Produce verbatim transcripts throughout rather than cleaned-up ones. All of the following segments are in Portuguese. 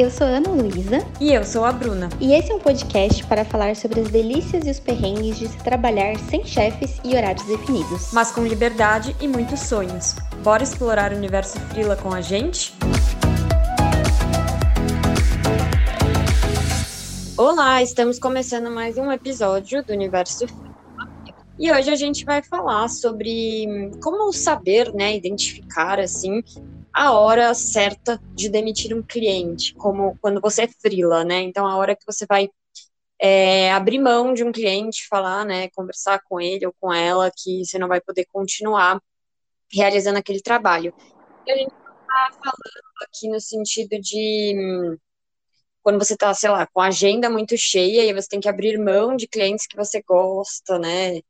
Eu sou a Ana Luísa. E eu sou a Bruna. E esse é um podcast para falar sobre as delícias e os perrengues de se trabalhar sem chefes e horários definidos. Mas com liberdade e muitos sonhos. Bora explorar o Universo Frila com a gente? Olá, estamos começando mais um episódio do Universo Frila. E hoje a gente vai falar sobre como saber, né, identificar, assim, a hora certa de demitir um cliente, como quando você é freela, né? Então, a hora que você vai é, abrir mão de um cliente, falar, né, conversar com ele ou com ela, que você não vai poder continuar realizando aquele trabalho. E a gente está falando aqui no sentido de quando você está, sei lá, com a agenda muito cheia e você tem que abrir mão de clientes que você gosta, né?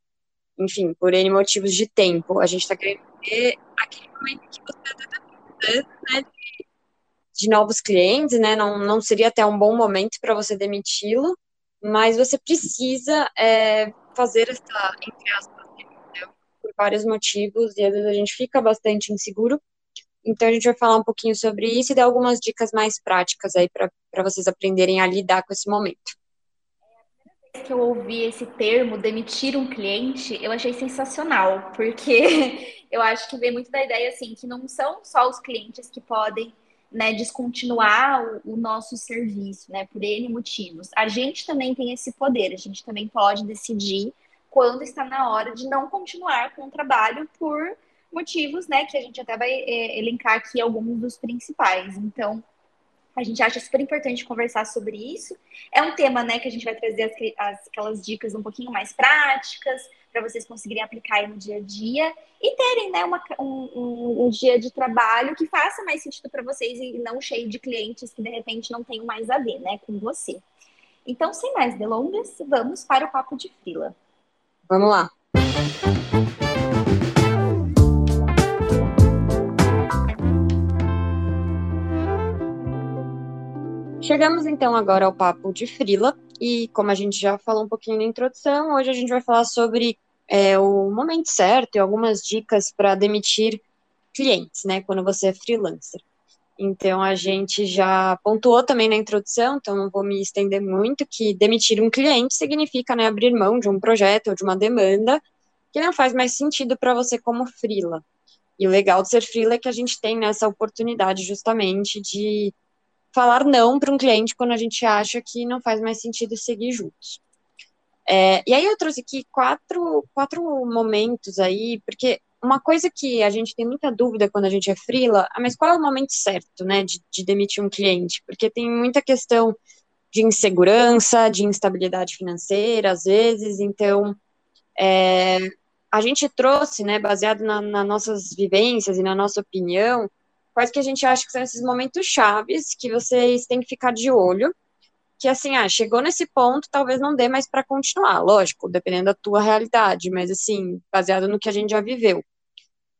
Enfim, por N motivos de tempo. A gente está querendo ver aquele momento que você até está precisando, né, de, de novos clientes, né, não, não seria até um bom momento para você demiti-lo, mas você precisa é, fazer essa, entre aspas, demissão por vários motivos, e às vezes a gente fica bastante inseguro, então a gente vai falar um pouquinho sobre isso e dar algumas dicas mais práticas aí para vocês aprenderem a lidar com esse momento. Que eu ouvi esse termo, demitir um cliente, eu achei sensacional, porque eu acho que vem muito da ideia, assim, que não são só os clientes que podem, né, descontinuar o, o nosso serviço, né, por N motivos. A gente também tem esse poder, a gente também pode decidir quando está na hora de não continuar com o trabalho por motivos, né, que a gente até vai é, elencar aqui alguns dos principais. Então, a gente acha super importante conversar sobre isso. É um tema, né, que a gente vai trazer as, as, aquelas dicas um pouquinho mais práticas para vocês conseguirem aplicar aí no dia a dia e terem, né, uma, um, um, um dia de trabalho que faça mais sentido para vocês e não cheio de clientes que, de repente, não tenham mais a ver, né, com você. Então, sem mais delongas, vamos para o Papo de Frila. Vamos lá. Chegamos, então, agora ao Papo de Frila, e como a gente já falou um pouquinho na introdução, hoje a gente vai falar sobre é, o momento certo e algumas dicas para demitir clientes, né, quando você é freelancer. Então, a gente já pontuou também na introdução, então não vou me estender muito, que demitir um cliente significa, né, abrir mão de um projeto ou de uma demanda que não faz mais sentido para você como freela. E o legal de ser freela é que a gente tem essa oportunidade justamente de falar não para um cliente quando a gente acha que não faz mais sentido seguir juntos. É, e aí eu trouxe aqui quatro, quatro momentos aí, porque uma coisa que a gente tem muita dúvida quando a gente é freela, ah, mas qual é o momento certo, né, de, de demitir um cliente? Porque tem muita questão de insegurança, de instabilidade financeira, às vezes, então é, a gente trouxe, né, baseado na, nas nossas vivências e na nossa opinião, quais que a gente acha que são esses momentos chaves que vocês têm que ficar de olho, que assim, ah, chegou nesse ponto, talvez não dê mais para continuar, lógico, dependendo da tua realidade, mas assim, baseado no que a gente já viveu.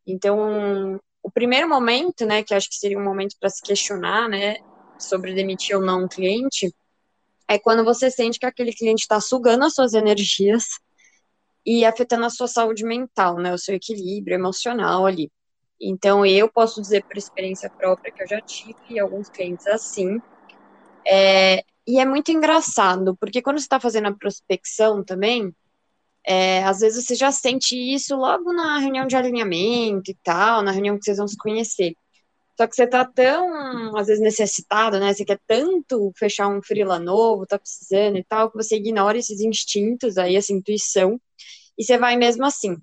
Então, o primeiro momento, né, que acho que seria um momento para se questionar, né, sobre demitir ou não um cliente, é quando você sente que aquele cliente está sugando as suas energias e afetando a sua saúde mental, né, o seu equilíbrio emocional ali. Então, eu posso dizer por experiência própria que eu já tive alguns clientes assim. É, e é muito engraçado, porque quando você está fazendo a prospecção também, é, às vezes você já sente isso logo na reunião de alinhamento e tal, na reunião que vocês vão se conhecer. Só que você está tão, às vezes, necessitado, né? Você quer tanto fechar um freela novo, tá precisando e tal, que você ignora esses instintos aí, essa intuição, e você vai mesmo assim.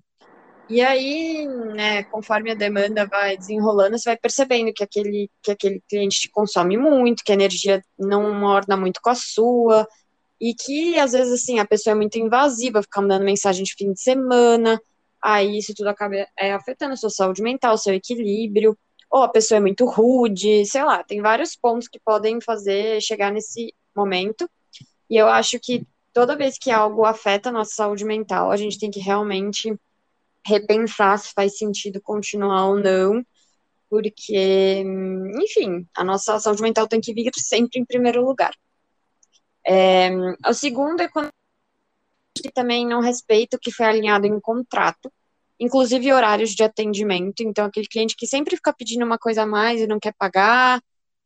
E aí, né, conforme a demanda vai desenrolando, você vai percebendo que aquele, que aquele cliente te consome muito, que a energia não orna muito com a sua, e que, às vezes, assim, a pessoa é muito invasiva, fica mandando mensagem de fim de semana, aí isso tudo acaba é, afetando a sua saúde mental, seu equilíbrio, ou a pessoa é muito rude, sei lá, tem vários pontos que podem fazer chegar nesse momento, e eu acho que toda vez que algo afeta a nossa saúde mental, a gente tem que realmente repensar se faz sentido continuar ou não, porque, enfim, a nossa saúde mental tem que vir sempre em primeiro lugar. É, o segundo é quando que também não respeita o que foi alinhado em contrato, inclusive horários de atendimento, então aquele cliente que sempre fica pedindo uma coisa a mais e não quer pagar,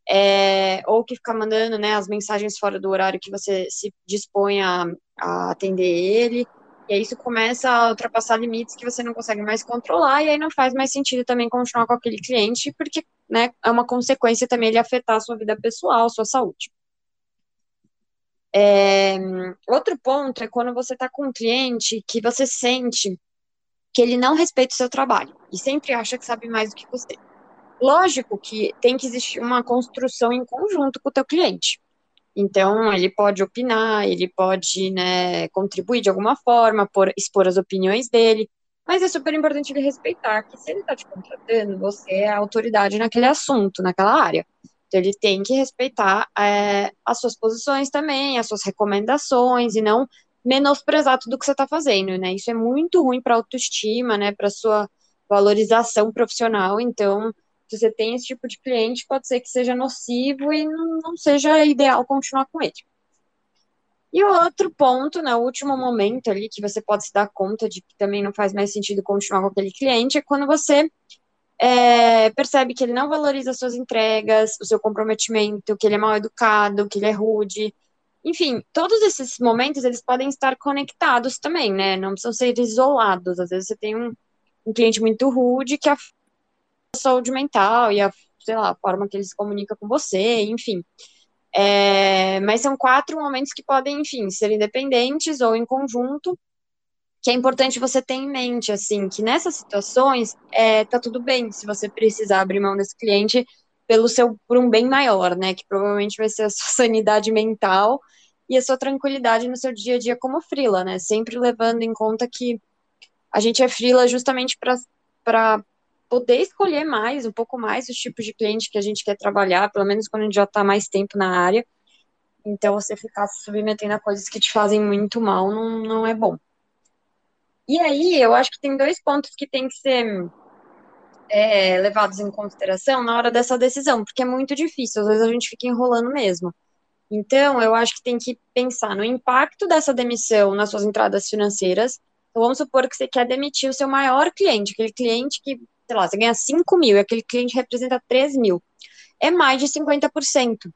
é, ou que ficar mandando, né, as mensagens fora do horário que você se dispõe a, a atender ele, e aí isso começa a ultrapassar limites que você não consegue mais controlar, e aí não faz mais sentido também continuar com aquele cliente, porque, né, é uma consequência também ele afetar a sua vida pessoal, sua saúde. É, outro ponto é quando você está com um cliente que você sente que ele não respeita o seu trabalho e sempre acha que sabe mais do que você. Lógico que tem que existir uma construção em conjunto com o teu cliente. Então, ele pode opinar, ele pode, né, contribuir de alguma forma, por, expor as opiniões dele, mas é super importante ele respeitar que se ele está te contratando, você é a autoridade naquele assunto, naquela área. Então, ele tem que respeitar é, as suas posições também, as suas recomendações, e não menosprezar tudo que você está fazendo, né? Isso é muito ruim para a autoestima, né? Para a sua valorização profissional. Então, se você tem esse tipo de cliente, pode ser que seja nocivo e não, não seja ideal continuar com ele. E o outro ponto, né, o último momento ali, que você pode se dar conta de que também não faz mais sentido continuar com aquele cliente, é quando você é, percebe que ele não valoriza as suas entregas, o seu comprometimento, que ele é mal educado, que ele é rude. Enfim, todos esses momentos, eles podem estar conectados também, né? Não precisam ser isolados. Às vezes você tem um, um cliente muito rude que a saúde mental e a, sei lá, a forma que ele se comunica com você, enfim. É, mas são quatro momentos que podem, enfim, ser independentes ou em conjunto, que é importante você ter em mente, assim, que nessas situações é, tá tudo bem se você precisar abrir mão desse cliente pelo seu, por um bem maior, né, que provavelmente vai ser a sua sanidade mental e a sua tranquilidade no seu dia a dia como freela, né, sempre levando em conta que a gente é freela justamente para poder escolher mais, um pouco mais, os tipos de cliente que a gente quer trabalhar, pelo menos quando a gente já está mais tempo na área. Então, você ficar se submetendo a coisas que te fazem muito mal não, não é bom. E aí, eu acho que tem dois pontos que tem que ser é, levados em consideração na hora dessa decisão, porque é muito difícil, às vezes a gente fica enrolando mesmo. Então, eu acho que tem que pensar no impacto dessa demissão nas suas entradas financeiras. Então, vamos supor que você quer demitir o seu maior cliente, aquele cliente que, sei lá, você ganha cinco mil e aquele cliente representa três mil. É mais de cinquenta por cento,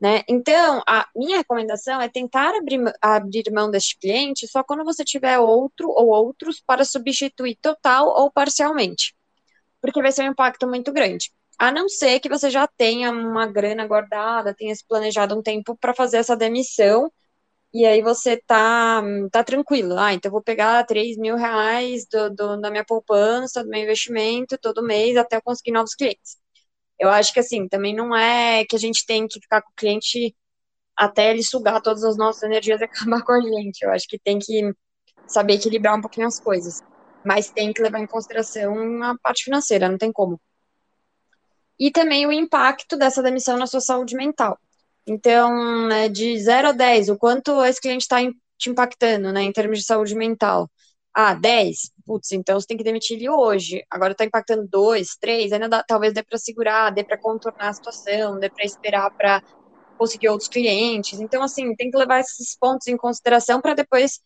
né? Então, a minha recomendação é tentar abrir, abrir mão deste cliente só quando você tiver outro ou outros para substituir total ou parcialmente, porque vai ser um impacto muito grande. A não ser que você já tenha uma grana guardada, tenha se planejado um tempo para fazer essa demissão, e aí você tá, tá tranquilo. Ah, então eu vou pegar três mil reais do, do, da minha poupança, do meu investimento, todo mês, até eu conseguir novos clientes. Eu acho que, assim, também não é que a gente tem que ficar com o cliente até ele sugar todas as nossas energias e acabar com a gente. Eu acho que tem que saber equilibrar um pouquinho as coisas. Mas tem que levar em consideração a parte financeira, não tem como. E também o impacto dessa demissão na sua saúde mental. Então, né, de zero a dez, o quanto esse cliente está te impactando, né, em termos de saúde mental? Ah, dez? Putz, então você tem que demitir ele hoje. Agora está impactando dois, três, ainda dá, talvez dê para segurar, dê para contornar a situação, dê para esperar para conseguir outros clientes. Então, assim, tem que levar esses pontos em consideração para depois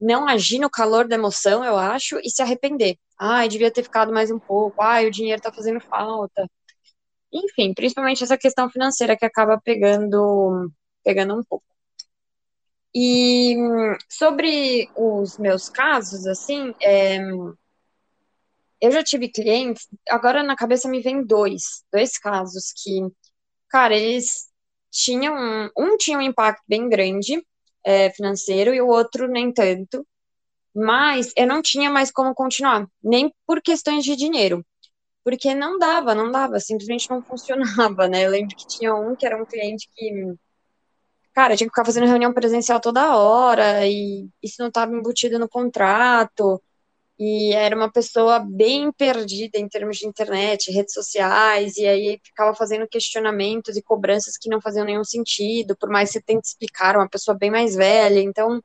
não agir no calor da emoção, eu acho, e se arrepender. Ah, eu devia ter ficado mais um pouco. Ah, o dinheiro está fazendo falta. Enfim, principalmente essa questão financeira que acaba pegando, pegando um pouco. E sobre os meus casos, assim, é, eu já tive clientes, agora na cabeça me vem dois, dois casos que, cara, eles tinham, um tinha um impacto bem grande é, financeiro e o outro nem tanto, mas eu não tinha mais como continuar, nem por questões de dinheiro. Porque não dava, não dava, simplesmente não funcionava, né? Eu lembro que tinha um que era um cliente que, cara, tinha que ficar fazendo reunião presencial toda hora, e isso não estava embutido no contrato, e era uma pessoa bem perdida em termos de internet, redes sociais, e aí ficava fazendo questionamentos e cobranças que não faziam nenhum sentido, por mais que você tente explicar, uma pessoa bem mais velha, então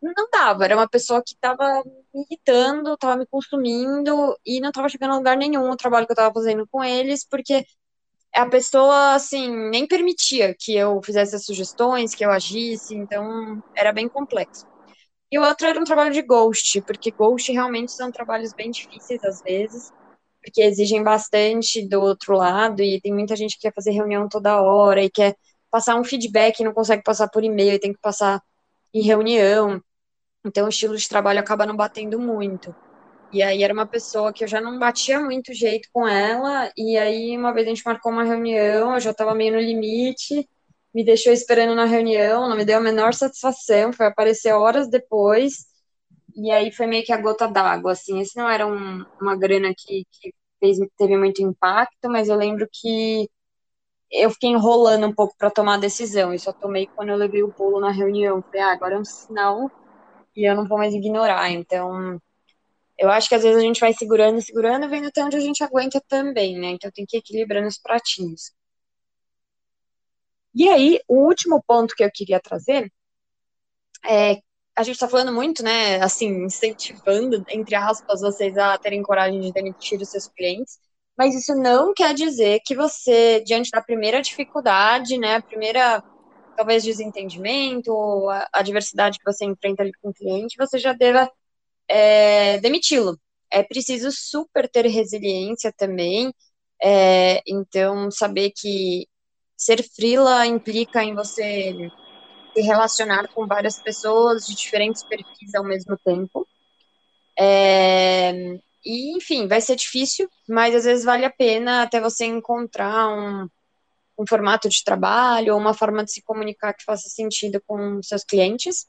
não dava, era uma pessoa que estava me irritando, estava me consumindo e não estava chegando a lugar nenhum o trabalho que eu estava fazendo com eles, porque a pessoa, assim, nem permitia que eu fizesse as sugestões, que eu agisse, então era bem complexo. E o outro era um trabalho de ghost, porque ghost realmente são trabalhos bem difíceis às vezes, porque exigem bastante do outro lado, e tem muita gente que quer fazer reunião toda hora, e quer passar um feedback, e não consegue passar por e-mail, e tem que passar em reunião. Então, o estilo de trabalho acaba não batendo muito. E aí, era uma pessoa que eu já não batia muito jeito com ela, e aí, uma vez a gente marcou uma reunião, eu já estava meio no limite, me deixou esperando na reunião, não me deu a menor satisfação, foi aparecer horas depois, e aí foi meio que a gota d'água, assim. Esse não era um, uma grana que, que fez, teve muito impacto, mas eu lembro que eu fiquei enrolando um pouco para tomar a decisão, e só tomei quando eu levei o bolo na reunião, falei, ah, agora é um sinal, e eu não vou mais ignorar. Então, eu acho que às vezes a gente vai segurando, segurando, vendo até onde a gente aguenta também, né? Então, tem que ir equilibrando os pratinhos. E aí, o último ponto que eu queria trazer é, a gente está falando muito, né, assim, incentivando, entre aspas, vocês a terem coragem de demitir os seus clientes, mas isso não quer dizer que você, diante da primeira dificuldade, né, a primeira, talvez, desentendimento, ou a adversidade que você enfrenta ali com o cliente, você já deva é, demiti-lo. É preciso super ter resiliência também, é, então, saber que ser freela implica em você se relacionar com várias pessoas de diferentes perfis ao mesmo tempo. É, e, enfim, vai ser difícil, mas às vezes vale a pena até você encontrar um, um formato de trabalho ou uma forma de se comunicar que faça sentido com seus clientes.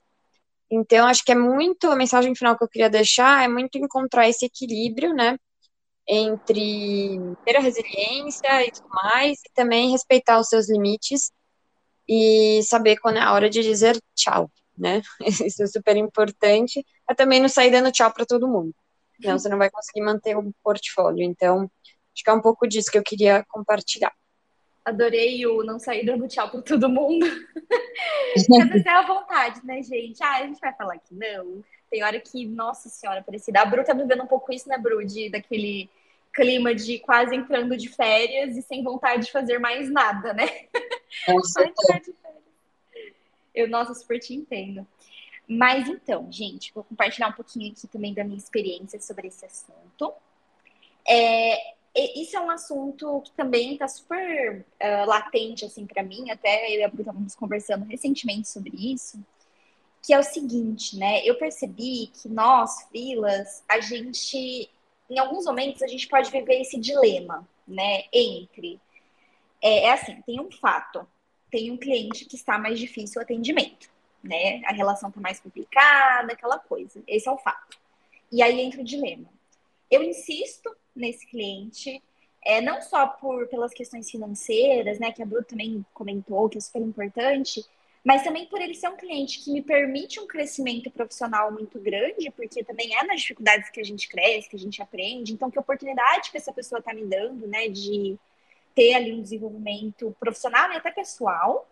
Então, acho que é muito, a mensagem final que eu queria deixar é muito encontrar esse equilíbrio, né? Entre ter a resiliência e tudo mais, e também respeitar os seus limites e saber quando é a hora de dizer tchau, né? Isso é super importante. É também não sair dando tchau para todo mundo, senão você não vai conseguir manter o portfólio. Então, acho que é um pouco disso que eu queria compartilhar. Adorei o não sair dando tchau para todo mundo. Cada até à vontade, né, gente? Ah, a gente vai falar que não. Tem hora que, nossa senhora, parecida. A Bru tá vivendo um pouco isso, né, Bru? De, daquele clima de quase entrando de férias e sem vontade de fazer mais nada, né? Nossa, eu, nossa, super te entendo. Mas então, gente, vou compartilhar um pouquinho aqui também da minha experiência sobre esse assunto. É, isso é um assunto que também tá super uh, latente, assim, pra mim. Até eu e a Bru estávamos conversando recentemente sobre isso. Que é o seguinte, né? Eu percebi que nós, freelas, a gente, em alguns momentos, a gente pode viver esse dilema, né? Entre. É, é assim: tem um fato, tem um cliente que está mais difícil o atendimento, né? A relação está mais complicada, aquela coisa. Esse é o fato. E aí entra o dilema. Eu insisto nesse cliente, é, não só por, pelas questões financeiras, né? Que a Bru também comentou, que é super importante. Mas também por ele ser um cliente que me permite um crescimento profissional muito grande, porque também é nas dificuldades que a gente cresce, que a gente aprende. Então, que oportunidade que essa pessoa está me dando, né, de ter ali um desenvolvimento profissional e até pessoal.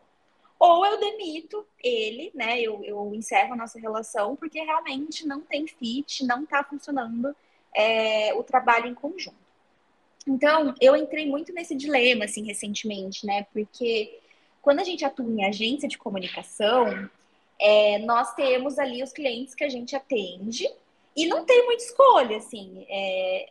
Ou eu demito ele, né, eu, eu encerro a nossa relação, porque realmente não tem fit, não está funcionando é, o trabalho em conjunto. Então, eu entrei muito nesse dilema, assim, recentemente, né, porque... Quando a gente atua em agência de comunicação, é, nós temos ali os clientes que a gente atende e não tem muita escolha, assim. É,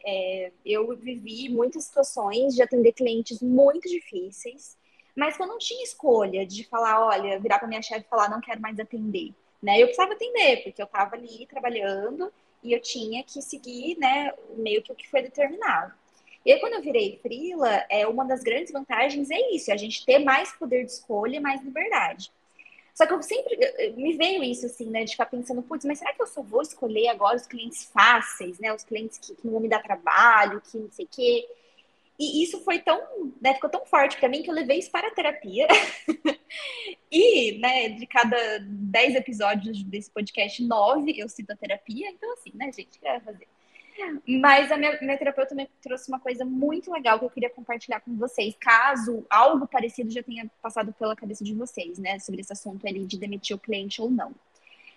é, eu vivi muitas situações de atender clientes muito difíceis, mas que eu não tinha escolha de falar, olha, virar para minha chefe e falar, não quero mais atender. Né? Eu precisava atender, porque eu estava ali trabalhando e eu tinha que seguir, né, meio que o que foi determinado. E aí, quando eu virei freela, é, uma das grandes vantagens é isso, é a gente ter mais poder de escolha e mais liberdade. Só que eu sempre, me veio isso assim, né, de ficar pensando, putz, mas será que eu só vou escolher agora os clientes fáceis, né, os clientes que, que não vão me dar trabalho, que não sei o quê? E isso foi tão, né, ficou tão forte pra mim que eu levei isso para a terapia. E, né, de cada dez episódios desse podcast, nove eu cito a terapia, então assim, né, gente, o que vai fazer? Mas a minha, minha terapeuta me trouxe uma coisa muito legal que eu queria compartilhar com vocês, caso algo parecido já tenha passado pela cabeça de vocês, né? Sobre esse assunto ali de demitir o cliente ou não.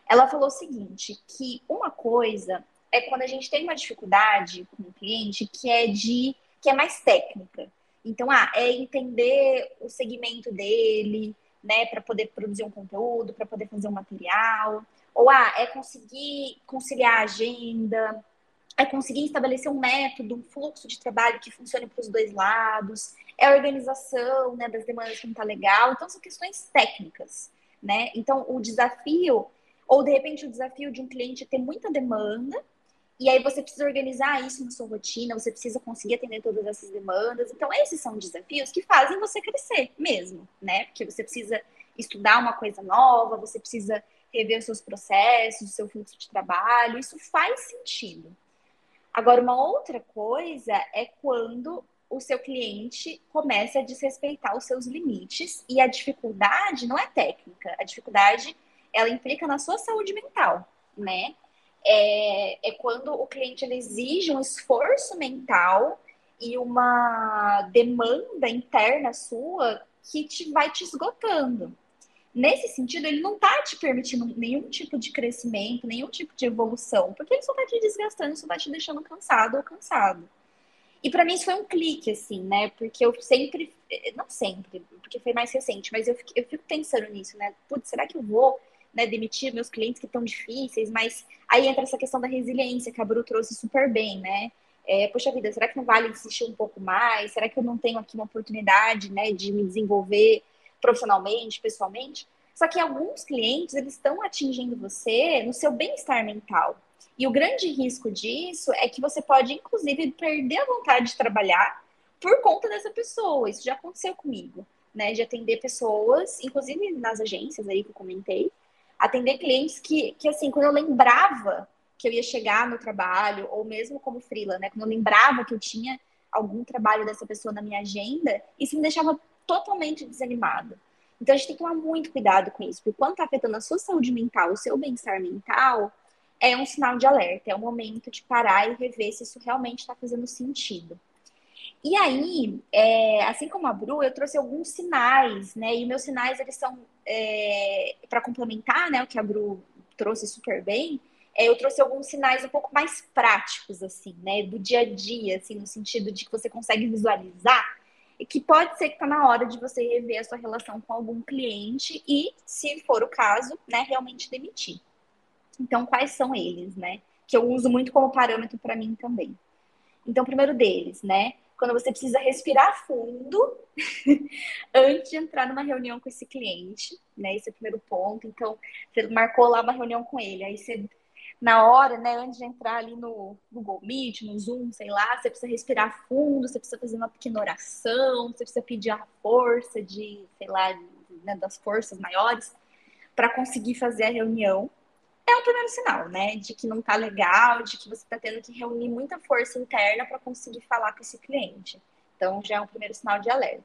Ela falou o seguinte, que uma coisa é quando a gente tem uma dificuldade com o cliente que é, de, que é mais técnica. Então, ah, é entender o segmento dele, né? Para poder produzir um conteúdo, para poder fazer um material. Ou, ah, é conseguir conciliar a agenda... é conseguir estabelecer um método, um fluxo de trabalho que funcione para os dois lados, é a organização, né, das demandas que não está legal. Então, são questões técnicas, né? Então, o desafio, ou de repente o desafio de um cliente é ter muita demanda, e aí você precisa organizar isso na sua rotina, você precisa conseguir atender todas essas demandas. Então, esses são desafios que fazem você crescer mesmo, né? Porque você precisa estudar uma coisa nova, você precisa rever os seus processos, o seu fluxo de trabalho. Isso faz sentido. Agora, uma outra coisa é quando o seu cliente começa a desrespeitar os seus limites, e a dificuldade não é técnica. A dificuldade, ela implica na sua saúde mental, né? É, é quando o cliente ele exige um esforço mental e uma demanda interna sua que te, vai te esgotando. Nesse sentido, ele não está te permitindo nenhum tipo de crescimento, nenhum tipo de evolução, porque ele só está te desgastando, só está te deixando cansado ou cansado. E para mim isso foi um clique, assim, né? Porque eu sempre, não sempre, porque foi mais recente, mas eu fico, eu fico pensando nisso, né? Putz, será que eu vou... Né, demitir meus clientes que estão difíceis? Mas aí entra essa questão da resiliência que a Bru trouxe super bem, né? É, poxa vida, será que não vale insistir um pouco mais? Será que eu não tenho aqui uma oportunidade, né, de me desenvolver profissionalmente, pessoalmente? Só que alguns clientes, eles estão atingindo você no seu bem-estar mental. E o grande risco disso é que você pode, inclusive, perder a vontade de trabalhar por conta dessa pessoa. Isso já aconteceu comigo, né? De atender pessoas, inclusive nas agências aí que eu comentei, atender clientes que, que, assim, quando eu lembrava que eu ia chegar no trabalho, ou mesmo como freela, né? Quando eu lembrava que eu tinha algum trabalho dessa pessoa na minha agenda, isso me deixava totalmente desanimada. Então, a gente tem que tomar muito cuidado com isso, porque quando está afetando a sua saúde mental, o seu bem-estar mental, é um sinal de alerta, é um momento de parar e rever se isso realmente está fazendo sentido. E aí, é, assim como a Bru, eu trouxe alguns sinais, né? E meus sinais, eles são, é, para complementar, né, o que a Bru trouxe super bem, é, eu trouxe alguns sinais um pouco mais práticos, assim, né? Do dia a dia, assim, no sentido de que você consegue visualizar e que pode ser que está na hora de você rever a sua relação com algum cliente e, se for o caso, né, realmente demitir. Então, quais são eles, né? Que eu uso muito como parâmetro para mim também. Então, o primeiro deles, né? Quando você precisa respirar fundo antes de entrar numa reunião com esse cliente, né? Esse é o primeiro ponto. Então, você marcou lá uma reunião com ele. Aí você, na hora, né? Antes de entrar ali no Google Meet, no Zoom, sei lá, você precisa respirar fundo, você precisa fazer uma pequena oração, você precisa pedir a força de, sei lá, né, das forças maiores para conseguir fazer a reunião. É um primeiro sinal, né, de que não tá legal, de que você tá tendo que reunir muita força interna para conseguir falar com esse cliente. Então, já é um primeiro sinal de alerta.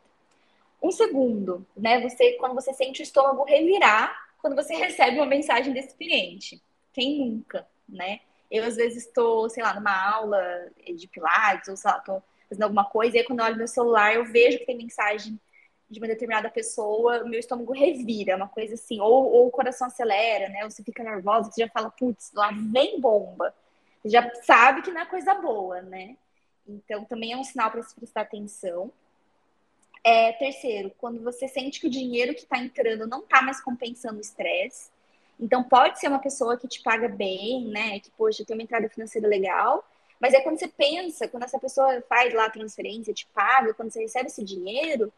Um segundo, né, você, quando você sente o estômago revirar, quando você recebe uma mensagem desse cliente. Quem nunca, né? Eu, às vezes, tô, sei lá, numa aula de pilates, ou sei lá, tô fazendo alguma coisa, e aí, quando eu olho meu celular, eu vejo que tem mensagem de uma determinada pessoa, meu estômago revira, uma coisa assim, ou, ou o coração acelera, né? Ou você fica nervosa, você já fala, putz, lá vem bomba. Você já sabe que não é coisa boa, né? Então, também é um sinal para se prestar atenção. É, terceiro, quando você sente que o dinheiro que está entrando não está mais compensando o estresse. Então, pode ser uma pessoa que te paga bem, né? Que, poxa, tem uma entrada financeira legal. Mas é quando você pensa, quando essa pessoa faz lá a transferência, te paga, quando você recebe esse dinheiro...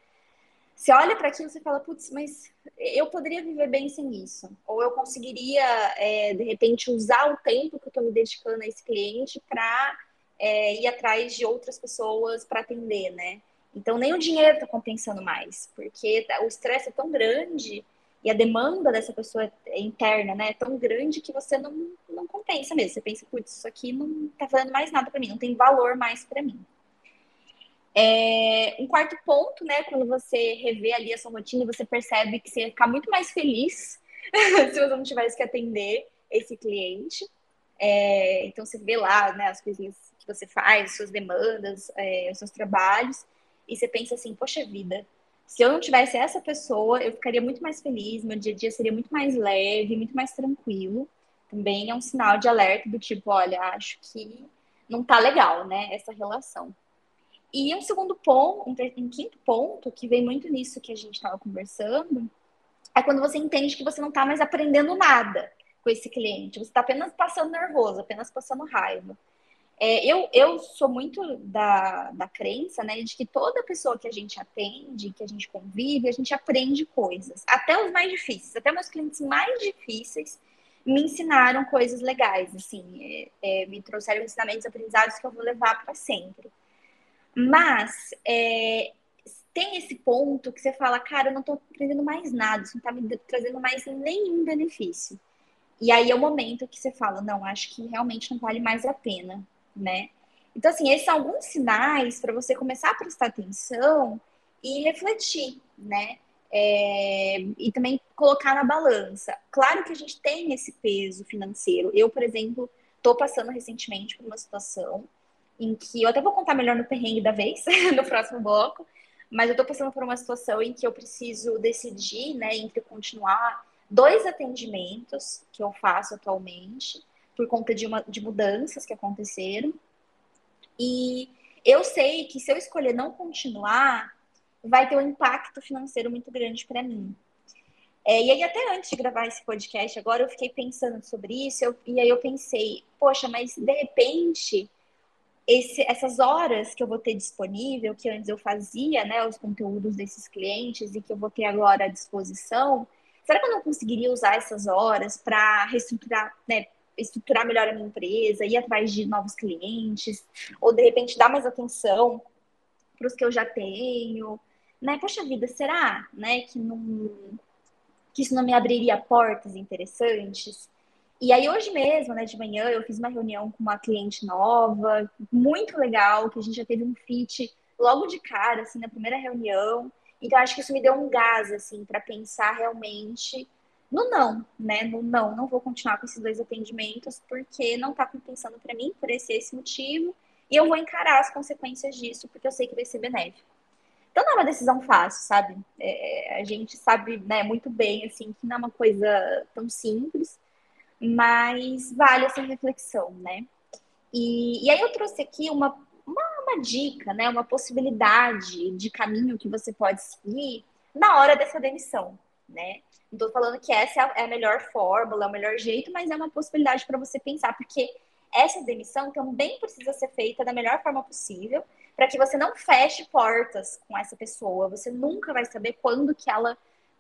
Você olha para aquilo e você fala, putz, mas eu poderia viver bem sem isso. Ou eu conseguiria, é, de repente, usar o tempo que eu estou me dedicando a esse cliente para é, ir atrás de outras pessoas para atender, né? Então, nem o dinheiro está compensando mais. Porque o estresse é tão grande e a demanda dessa pessoa interna, né, é tão grande que você não, não compensa mesmo. Você pensa, putz, isso aqui não está fazendo mais nada para mim, não tem valor mais para mim. É, um quarto ponto, né, quando você revê ali a sua rotina, você percebe que você ia ficar muito mais feliz se você não tivesse que atender esse cliente. É, então, você vê lá, né, as coisinhas que você faz, suas demandas, é, os seus trabalhos, e você pensa assim, poxa vida, se eu não tivesse essa pessoa, eu ficaria muito mais feliz, meu dia a dia seria muito mais leve, muito mais tranquilo. Também é um sinal de alerta do tipo, olha, acho que não tá legal, né, essa relação. E um segundo ponto, um quinto ponto, que vem muito nisso que a gente estava conversando, é quando você entende que você não está mais aprendendo nada com esse cliente. Você está apenas passando nervoso, apenas passando raiva. É, eu, eu sou muito da, da crença, né, de que toda pessoa que a gente atende, que a gente convive, a gente aprende coisas. Até os mais difíceis, até meus clientes mais difíceis me ensinaram coisas legais, assim, é, é, me trouxeram ensinamentos, aprendizados que eu vou levar para sempre. Mas é, tem esse ponto que você fala, cara, eu não tô aprendendo mais nada, isso não tá me trazendo mais nenhum benefício. E aí é o momento que você fala, não, acho que realmente não vale mais a pena, né? Então, assim, esses são alguns sinais para você começar a prestar atenção e refletir, né? É, e também colocar na balança. Claro que a gente tem esse peso financeiro. Eu, por exemplo, estou passando recentemente por uma situação em que... Eu até vou contar melhor no perrengue da vez, no próximo bloco. Mas eu estou passando por uma situação em que eu preciso decidir, né, entre continuar dois atendimentos que eu faço atualmente por conta de, uma, de mudanças que aconteceram. E eu sei que se eu escolher não continuar... vai ter um impacto financeiro muito grande para mim. É, e aí, até antes de gravar esse podcast agora, eu fiquei pensando sobre isso, eu, e aí eu pensei, poxa, mas de repente, esse, essas horas que eu vou ter disponível, que antes eu fazia, né, os conteúdos desses clientes, e que eu vou ter agora à disposição, será que eu não conseguiria usar essas horas para reestruturar, né, estruturar melhor a minha empresa, ir atrás de novos clientes, ou de repente dar mais atenção para os que eu já tenho... Né? Poxa vida, será, né, que, não, que isso não me abriria portas interessantes? E aí hoje mesmo, né, de manhã, eu fiz uma reunião com uma cliente nova, muito legal, que a gente já teve um fit logo de cara, assim, na primeira reunião. Então, acho que isso me deu um gás, assim, para pensar realmente no não, né? No não, não vou continuar com esses dois atendimentos, porque não está compensando para mim, por esse, esse motivo. E eu vou encarar as consequências disso, porque eu sei que vai ser benéfico. Então, não é uma decisão fácil, sabe? É, a gente sabe, né, muito bem, assim, que não é uma coisa tão simples, mas vale essa reflexão, né? E, e aí eu trouxe aqui uma, uma, uma dica, né, uma possibilidade de caminho que você pode seguir na hora dessa demissão, né? Não estou falando que essa é a melhor fórmula, é o melhor jeito, mas é uma possibilidade para você pensar, porque essa demissão também precisa ser feita da melhor forma possível, para que você não feche portas com essa pessoa. Você nunca vai saber quando que ela,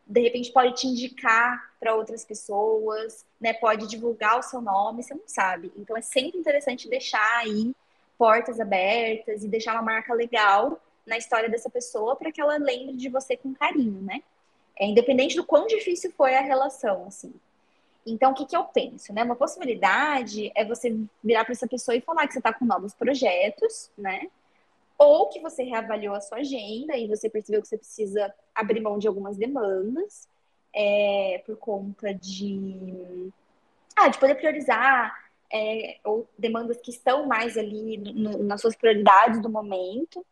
de repente, pode te indicar para outras pessoas, né? Pode divulgar o seu nome, você não sabe. Então, é sempre interessante deixar aí portas abertas e deixar uma marca legal na história dessa pessoa para que ela lembre de você com carinho, né? É, independente do quão difícil foi a relação, assim. Então, o que, que eu penso, né? Uma possibilidade é você virar para essa pessoa e falar que você está com novos projetos, né? Ou que você reavaliou a sua agenda e você percebeu que você precisa abrir mão de algumas demandas é, por conta de... Ah, de poder priorizar é, ou demandas que estão mais ali no, nas suas prioridades do momento.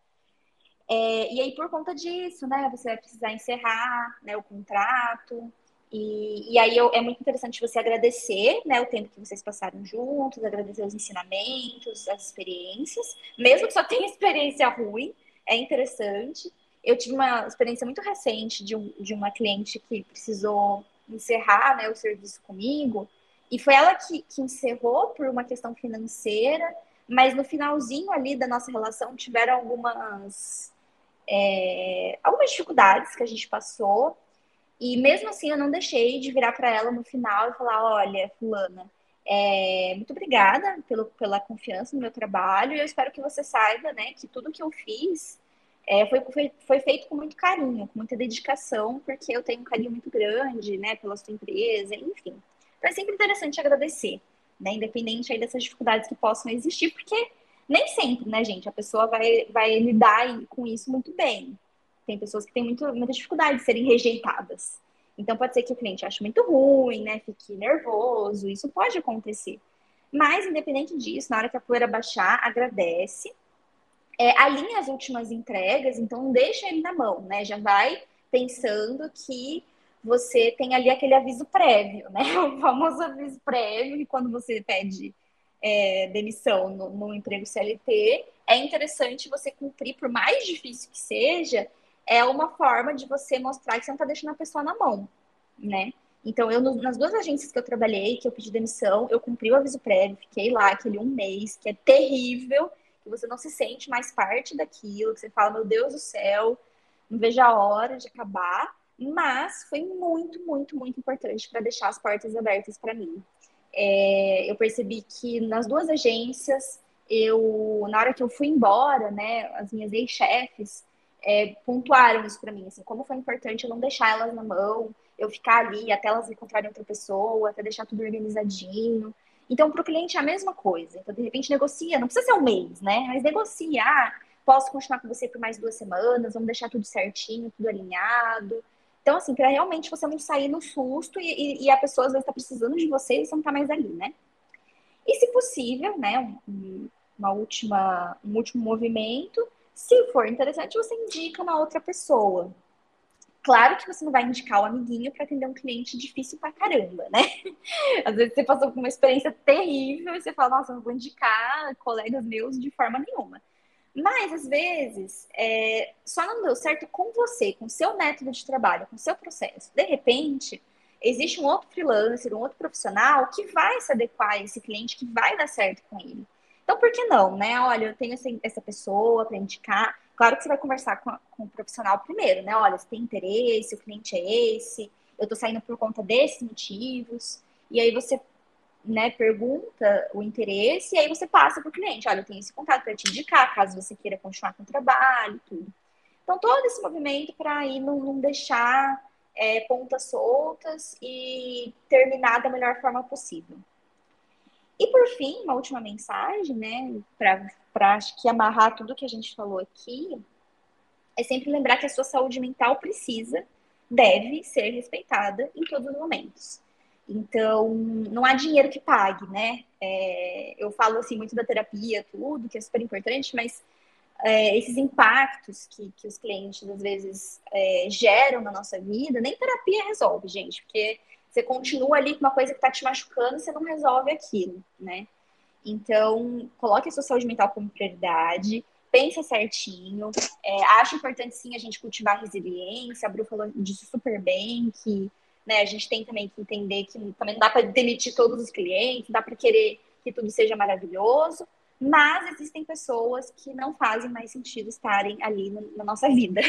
É, e aí, por conta disso, né? Você vai precisar encerrar, né, o contrato. E, e aí eu, é muito interessante você agradecer, né, o tempo que vocês passaram juntos, agradecer os ensinamentos, as experiências, mesmo que só tenha experiência ruim, é interessante. Eu tive uma experiência muito recente de, um, de uma cliente que precisou encerrar, né, o serviço comigo, e foi ela que, que encerrou por uma questão financeira, mas no finalzinho ali da nossa relação tiveram algumas, é, algumas dificuldades que a gente passou. E mesmo assim, eu não deixei de virar para ela no final e falar, olha, fulana, é, muito obrigada pelo, pela confiança no meu trabalho, e eu espero que você saiba, né, que tudo que eu fiz é, foi, foi, foi feito com muito carinho, com muita dedicação, porque eu tenho um carinho muito grande, né, pela sua empresa, enfim. Então é sempre interessante agradecer, né, independente aí dessas dificuldades que possam existir, porque nem sempre, né, gente, a pessoa vai, vai lidar com isso muito bem. Tem pessoas que têm muito, muita dificuldade de serem rejeitadas. Então, pode ser que o cliente ache muito ruim, né? Fique nervoso. Isso pode acontecer. Mas, independente disso, na hora que a poeira baixar, agradece. É, alinha as últimas entregas. Então, não deixa ele na mão, né? Já vai pensando que você tem ali aquele aviso prévio, né? O famoso aviso prévio que quando você pede é, demissão no, no emprego C L T, é interessante você cumprir, por mais difícil que seja... É uma forma de você mostrar que você não está deixando a pessoa na mão, né? Então, eu, nas duas agências que eu trabalhei, que eu pedi demissão, eu cumpri o aviso prévio, fiquei lá aquele um mês, que é terrível, que você não se sente mais parte daquilo, que você fala, meu Deus do céu, não vejo a hora de acabar. Mas foi muito, muito, muito importante para deixar as portas abertas para mim. É, eu percebi que nas duas agências, eu, na hora que eu fui embora, né, as minhas ex-chefes é, pontuaram isso para mim, assim, como foi importante eu não deixar elas na mão, eu ficar ali até elas encontrarem outra pessoa, até deixar tudo organizadinho. Então, para o cliente é a mesma coisa. Então, de repente, negocia. Não precisa ser um mês, né? Mas negocia. Ah, posso continuar com você por mais duas semanas, vamos deixar tudo certinho, tudo alinhado. Então, assim, para realmente você não sair no susto e, e, e a pessoa às vezes está precisando de você e você não está mais ali, né? E se possível, né, um, uma última, um último movimento, se for interessante, você indica uma outra pessoa. Claro que você não vai indicar o amiguinho para atender um cliente difícil pra caramba, né? Às vezes você passou por uma experiência terrível e você fala, nossa, não vou indicar colegas meus de forma nenhuma. Mas, às vezes, é, só não deu certo com você, com o seu método de trabalho, com o seu processo. De repente, existe um outro freelancer, um outro profissional que vai se adequar a esse cliente, que vai dar certo com ele. Então, por que não, né? Olha, eu tenho essa, essa pessoa para indicar. Claro que você vai conversar com, a, com o profissional primeiro, né? Olha, você tem interesse, o cliente é esse, eu tô saindo por conta desses motivos. E aí você, né, pergunta o interesse e aí você passa pro cliente. Olha, eu tenho esse contato para te indicar, caso você queira continuar com o trabalho, tudo. Então, todo esse movimento para aí não, não deixar é, pontas soltas e terminar da melhor forma possível. E por fim, uma última mensagem, né, para acho que amarrar tudo que a gente falou aqui, é sempre lembrar que a sua saúde mental precisa, deve ser respeitada em todos os momentos. Então, não há dinheiro que pague, né? É, eu falo assim muito da terapia, tudo, que é super importante, mas é, esses impactos que, que os clientes às vezes é, geram na nossa vida, nem terapia resolve, gente, porque você continua ali com uma coisa que está te machucando e você não resolve aquilo, né? Então, coloque a sua saúde mental como prioridade, pensa certinho, é, acho importante sim a gente cultivar a resiliência, a Bru falou disso super bem, que né, a gente tem também que entender que também não dá para demitir todos os clientes, não dá para querer que tudo seja maravilhoso, mas existem pessoas que não fazem mais sentido estarem ali no, na nossa vida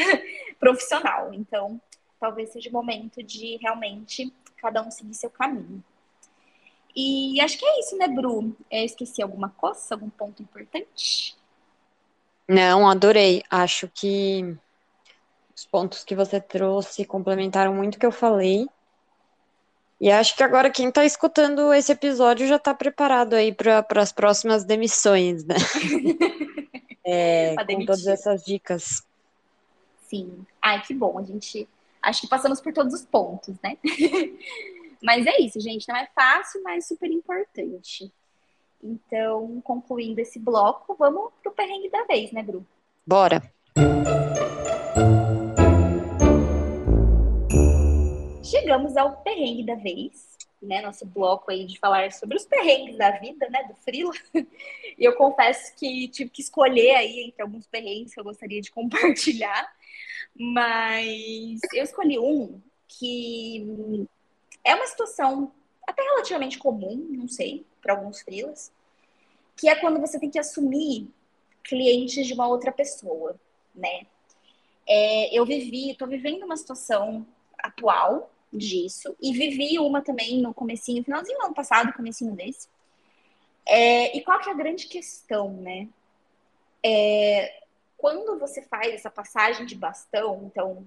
profissional. Então, talvez seja o momento de realmente cada um seguir seu caminho. E acho que é isso, né, Bru? Eu esqueci alguma coisa, algum ponto importante? Não, adorei. Acho que os pontos que você trouxe complementaram muito o que eu falei. E acho que agora quem está escutando esse episódio já está preparado aí para as próximas demissões, né? é, com todas essas dicas. Sim. Ai, que bom, a gente... Acho que passamos por todos os pontos, né? Mas é isso, gente. Não é fácil, mas super importante. Então, concluindo esse bloco, vamos pro perrengue da vez, né, Bru? Bora! Chegamos ao perrengue da vez, né? Nosso bloco aí de falar sobre os perrengues da vida, né? Do Frila. E eu confesso que tive que escolher aí entre alguns perrengues que eu gostaria de compartilhar. Mas eu escolhi um que é uma situação até relativamente comum, não sei, para alguns freelas, que é quando você tem que assumir clientes de uma outra pessoa, né? É, eu vivi, tô vivendo uma situação atual disso e vivi uma também no comecinho, finalzinho do ano passado, comecinho desse. É, e qual que é a grande questão, né? É... Quando você faz essa passagem de bastão, então,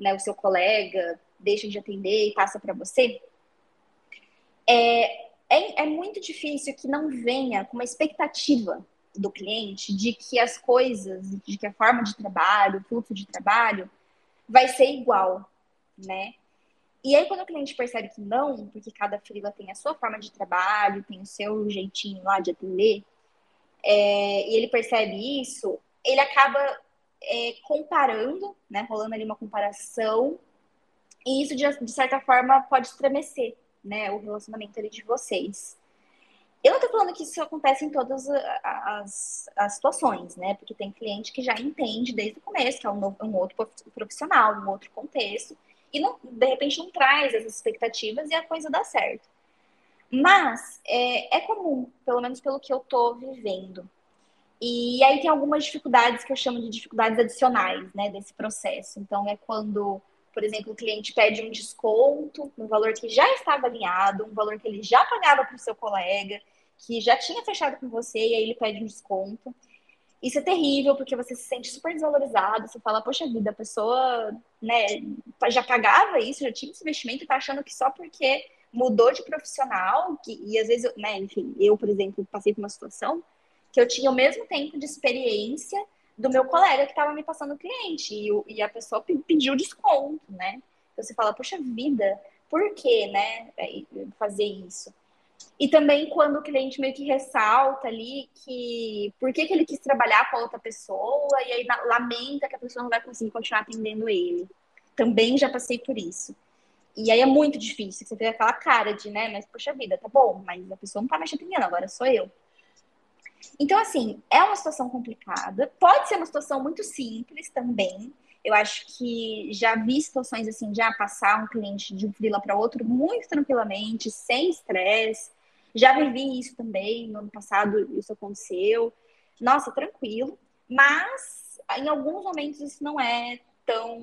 né, o seu colega deixa de atender e passa para você, é, é, é muito difícil que não venha com uma expectativa do cliente de que as coisas, de que a forma de trabalho, o fluxo de trabalho vai ser igual, né? E aí, quando o cliente percebe que não, porque cada freela tem a sua forma de trabalho, tem o seu jeitinho lá de atender, é, e ele percebe isso... ele acaba é, comparando, né, rolando ali uma comparação, e isso, de, de certa forma, pode estremecer, né, o relacionamento ali de vocês. Eu não tô falando que isso acontece em todas as, as situações, né, porque tem cliente que já entende desde o começo, que é um, um outro profissional, um outro contexto, e não, de repente não traz essas expectativas e a coisa dá certo. Mas é, é comum, pelo menos pelo que eu tô vivendo. E aí tem algumas dificuldades que eu chamo de dificuldades adicionais, né, desse processo. Então é quando, por exemplo, o cliente pede um desconto no valor que já estava alinhado, um valor que ele já pagava para o seu colega, que já tinha fechado com você, e aí ele pede um desconto. Isso é terrível, porque você se sente super desvalorizado. Você fala, poxa vida, a pessoa, né, já pagava isso, já tinha esse investimento e tá achando que só porque mudou de profissional, que, e às vezes, né, enfim, eu, por exemplo, passei por uma situação que eu tinha o mesmo tempo de experiência do meu colega que estava me passando o cliente, e, e a pessoa pediu desconto, né? Então você fala, poxa vida, por que, né, fazer isso? E também quando o cliente meio que ressalta ali que por que, que ele quis trabalhar com a outra pessoa, e aí lamenta que a pessoa não vai conseguir continuar atendendo ele. Também já passei por isso. E aí é muito difícil, você tem aquela cara de, né, mas poxa vida, tá bom, mas a pessoa não tá mais te atendendo, agora sou eu. Então, assim, é uma situação complicada. Pode ser uma situação muito simples também. Eu acho que já vi situações assim, já passar um cliente de um frila para outro muito tranquilamente, sem estresse. Já vivi isso também, no ano passado isso aconteceu. Nossa, tranquilo. Mas, em alguns momentos, isso não é tão,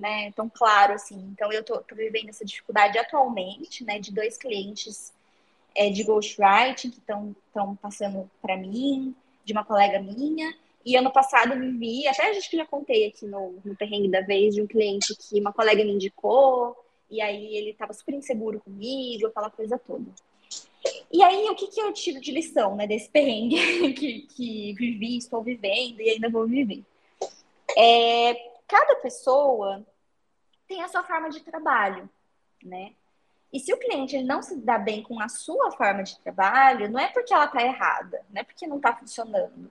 né, tão claro assim. Então, eu tô, tô vivendo essa dificuldade atualmente, né, de dois clientes é, de ghostwriting que estão passando para mim, de uma colega minha. E ano passado eu vivi, até acho que já contei aqui no, no Perrengue da Vez, de um cliente que uma colega me indicou, e aí ele estava super inseguro comigo, aquela coisa toda. E aí, o que, que eu tiro de lição, né, desse perrengue que, que vivi, estou vivendo e ainda vou viver? É, cada pessoa tem a sua forma de trabalho, né? E se o cliente ele não se dá bem com a sua forma de trabalho, não é porque ela está errada, não é porque não está funcionando,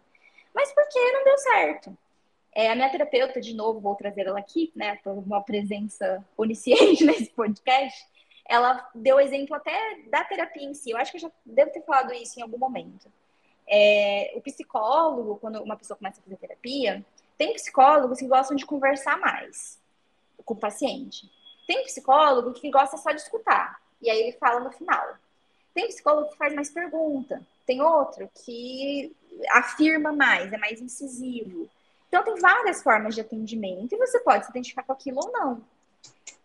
mas porque não deu certo. É, a minha terapeuta, de novo, vou trazer ela aqui, né? Uma presença onisciente nesse podcast. Ela deu exemplo até da terapia em si. Eu acho que eu já devo ter falado isso em algum momento. É, o psicólogo, quando uma pessoa começa a fazer terapia, tem psicólogos que gostam de conversar mais com o paciente. Tem psicólogo que gosta só de escutar, e aí ele fala no final. Tem psicólogo que faz mais pergunta. Tem outro que afirma mais, é mais incisivo. Então, tem várias formas de atendimento e você pode se identificar com aquilo ou não.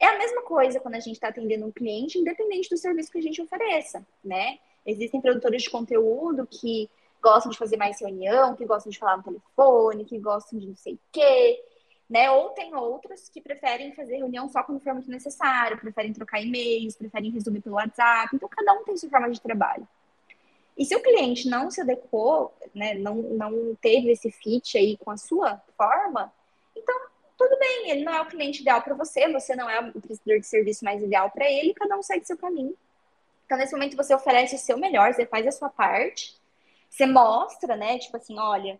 É a mesma coisa quando a gente está atendendo um cliente, independente do serviço que a gente ofereça, né? Existem produtores de conteúdo que gostam de fazer mais reunião, que gostam de falar no telefone, que gostam de não sei o quê, né? Ou tem outros que preferem fazer reunião só quando for muito necessário, preferem trocar e-mails, preferem resumir pelo WhatsApp. Então, cada um tem sua forma de trabalho. E se o cliente não se adequou, né, não, não teve esse fit aí com a sua forma, então tudo bem, ele não é o cliente ideal para você, você não é o prestador de serviço mais ideal para ele, cada um segue seu caminho. Então, nesse momento, você oferece o seu melhor, você faz a sua parte, você mostra, né, tipo assim, olha,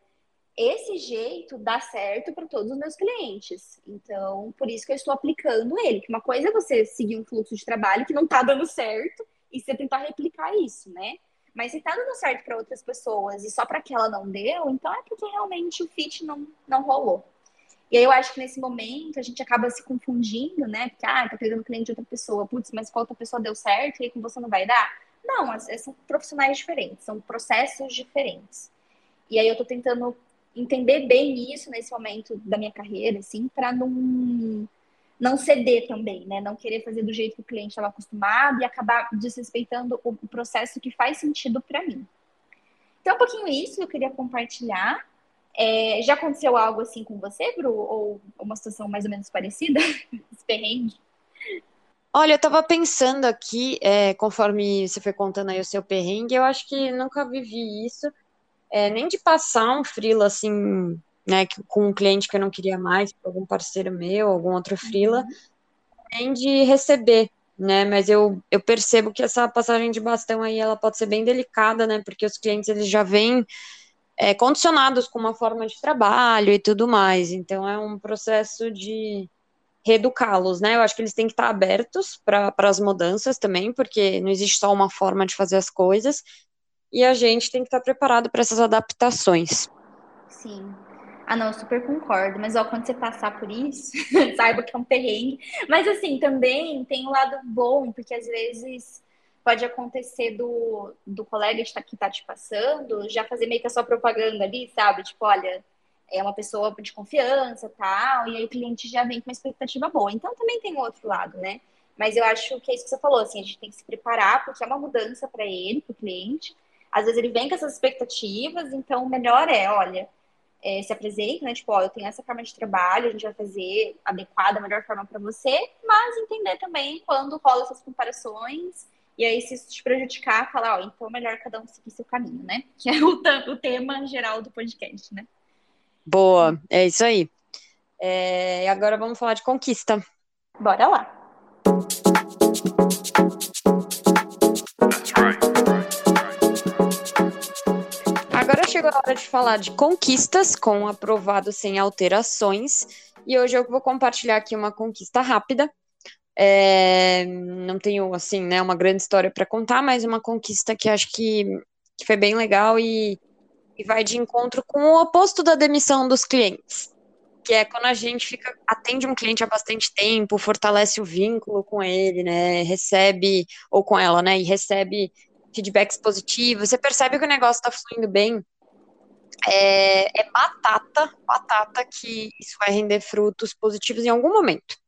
esse jeito dá certo para todos os meus clientes, então, por isso que eu estou aplicando ele, que uma coisa é você seguir um fluxo de trabalho que não tá dando certo e você tentar replicar isso, né? Mas se tá dando certo para outras pessoas e só para aquela não deu, então é porque realmente o fit não, não rolou. E aí eu acho que nesse momento a gente acaba se confundindo, né? Porque, ah, tá pegando cliente de outra pessoa. Putz, mas com outra pessoa deu certo e aí com você não vai dar? Não, são profissionais diferentes, são processos diferentes. E aí eu tô tentando entender bem isso nesse momento da minha carreira, assim, para não... não ceder também, né? Não querer fazer do jeito que o cliente estava acostumado e acabar desrespeitando o processo que faz sentido para mim. Então, um pouquinho isso que eu queria compartilhar. É, já aconteceu algo assim com você, Bru? Ou uma situação mais ou menos parecida? Esse perrengue? Olha, eu estava pensando aqui, é, conforme você foi contando aí o seu perrengue, eu acho que nunca vivi isso, é, nem de passar um frila assim... Né, com um cliente que eu não queria mais, algum parceiro meu, algum outro frila, nem de receber, né, mas eu, eu percebo que essa passagem de bastão aí, ela pode ser bem delicada, né, porque os clientes, eles já vêm é, condicionados com uma forma de trabalho e tudo mais, então é um processo de reeducá-los, né, eu acho que eles têm que estar abertos para as mudanças também, porque não existe só uma forma de fazer as coisas, e a gente tem que estar preparado para essas adaptações. Sim. Ah, não, eu super concordo. Mas, ó, quando você passar por isso, saiba que é um perrengue. Mas, assim, também tem um lado bom, porque às vezes pode acontecer do, do colega que tá te passando já fazer meio que a sua propaganda ali, sabe? Tipo, olha, é uma pessoa de confiança e tal, e aí o cliente já vem com uma expectativa boa. Então, também tem o outro lado, né? Mas eu acho que é isso que você falou, assim, a gente tem que se preparar, porque é uma mudança para ele, para o cliente. Às vezes ele vem com essas expectativas, então o melhor é, olha, é, se apresente, né? Tipo, ó, eu tenho essa forma de trabalho, a gente vai fazer adequada, a melhor forma para você, mas entender também quando rola essas comparações, e aí se isso te prejudicar, falar, ó, então é melhor cada um seguir seu caminho, né? Que é o, o tema geral do podcast, né? Boa, é isso aí. É, agora vamos falar de conquista. Bora lá. Agora chegou a hora de falar de conquistas com aprovado sem alterações, e hoje eu vou compartilhar aqui uma conquista rápida. É, não tenho assim, né, uma grande história para contar, mas uma conquista que acho que, que foi bem legal e, e vai de encontro com o oposto da demissão dos clientes, que é quando a gente fica, atende um cliente há bastante tempo, fortalece o vínculo com ele, né, recebe, ou com ela, né, e recebe feedbacks positivos, você percebe que o negócio tá fluindo bem, é, é batata, batata que isso vai render frutos positivos em algum momento.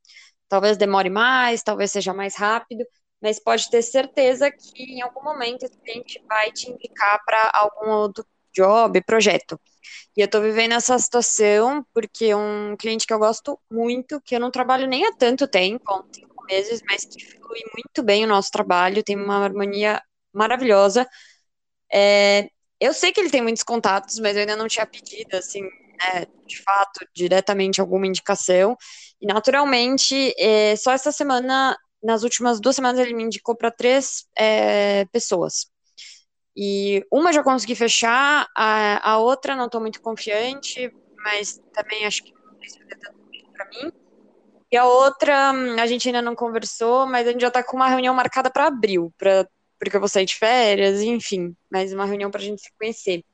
Talvez demore mais, talvez seja mais rápido, mas pode ter certeza que em algum momento esse cliente vai te indicar para algum outro job, projeto. E eu tô vivendo essa situação porque um cliente que eu gosto muito, que eu não trabalho nem há tanto tempo, há uns cinco meses, mas que flui muito bem o nosso trabalho, tem uma harmonia maravilhosa. É, eu sei que ele tem muitos contatos, mas eu ainda não tinha pedido, assim, né, de fato, diretamente alguma indicação. E, naturalmente, é, só essa semana, nas últimas duas semanas, ele me indicou para três é, pessoas. E uma já consegui fechar, a, a outra não estou muito confiante, mas também acho que não sei vai tanto para mim. E a outra, a gente ainda não conversou, mas a gente já está com uma reunião marcada para abril, para porque eu vou sair de férias, enfim, mas uma reunião para a gente se conhecer,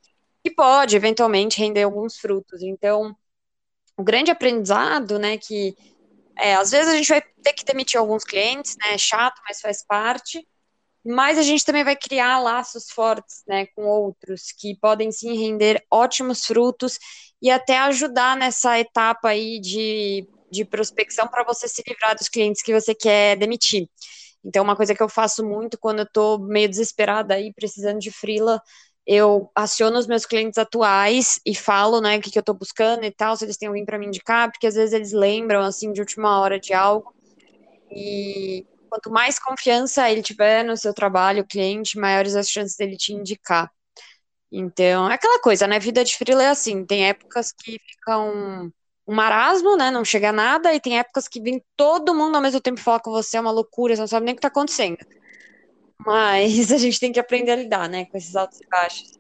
que pode, eventualmente, render alguns frutos. Então, o grande aprendizado, né, que é, às vezes a gente vai ter que demitir alguns clientes, né, é chato, mas faz parte, mas a gente também vai criar laços fortes, né, com outros, que podem, sim, render ótimos frutos e até ajudar nessa etapa aí de, de prospecção para você se livrar dos clientes que você quer demitir. Então, uma coisa que eu faço muito quando eu tô meio desesperada aí, precisando de freela, eu aciono os meus clientes atuais e falo, né, o que, que eu tô buscando e tal, se eles têm alguém para me indicar, porque às vezes eles lembram, assim, de última hora de algo. E quanto mais confiança ele tiver no seu trabalho, o cliente, maiores as chances dele te indicar. Então, é aquela coisa, né, vida de freela é assim, tem épocas que fica um, um marasmo, né, não chega a nada, e tem épocas que vem todo mundo ao mesmo tempo falar com você, é uma loucura, você não sabe nem o que tá acontecendo. Mas a gente tem que aprender a lidar, né, com esses altos e baixos.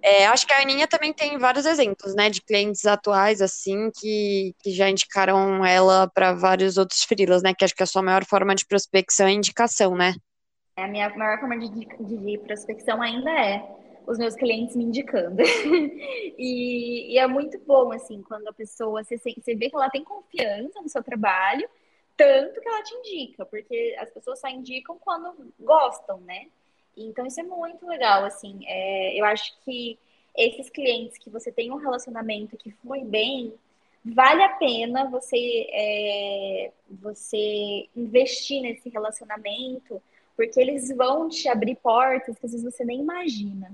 É, acho que a Aninha também tem vários exemplos, né, de clientes atuais, assim, que, que já indicaram ela para vários outros freelas, né, que acho que a sua maior forma de prospecção é indicação, né? A minha maior forma de, de prospecção ainda é os meus clientes me indicando. e, e é muito bom, assim, quando a pessoa, você, você vê que ela tem confiança no seu trabalho, tanto que ela te indica, porque as pessoas só indicam quando gostam, né? Então, isso é muito legal, assim. É, eu acho que esses clientes que você tem um relacionamento que flui bem, vale a pena você, é, você investir nesse relacionamento, porque eles vão te abrir portas que às vezes você nem imagina.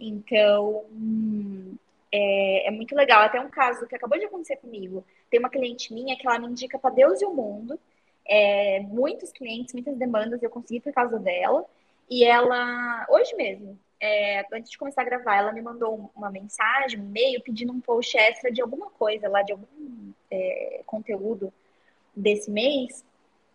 Então, hum, é, é muito legal. Até um caso que acabou de acontecer comigo. Tem uma cliente minha que ela me indica para Deus e o mundo. É, muitos clientes, muitas demandas eu consegui por causa dela. E ela, hoje mesmo, é, antes de começar a gravar, ela me mandou uma mensagem, um e-mail, pedindo um post extra de alguma coisa lá, de algum é, conteúdo desse mês.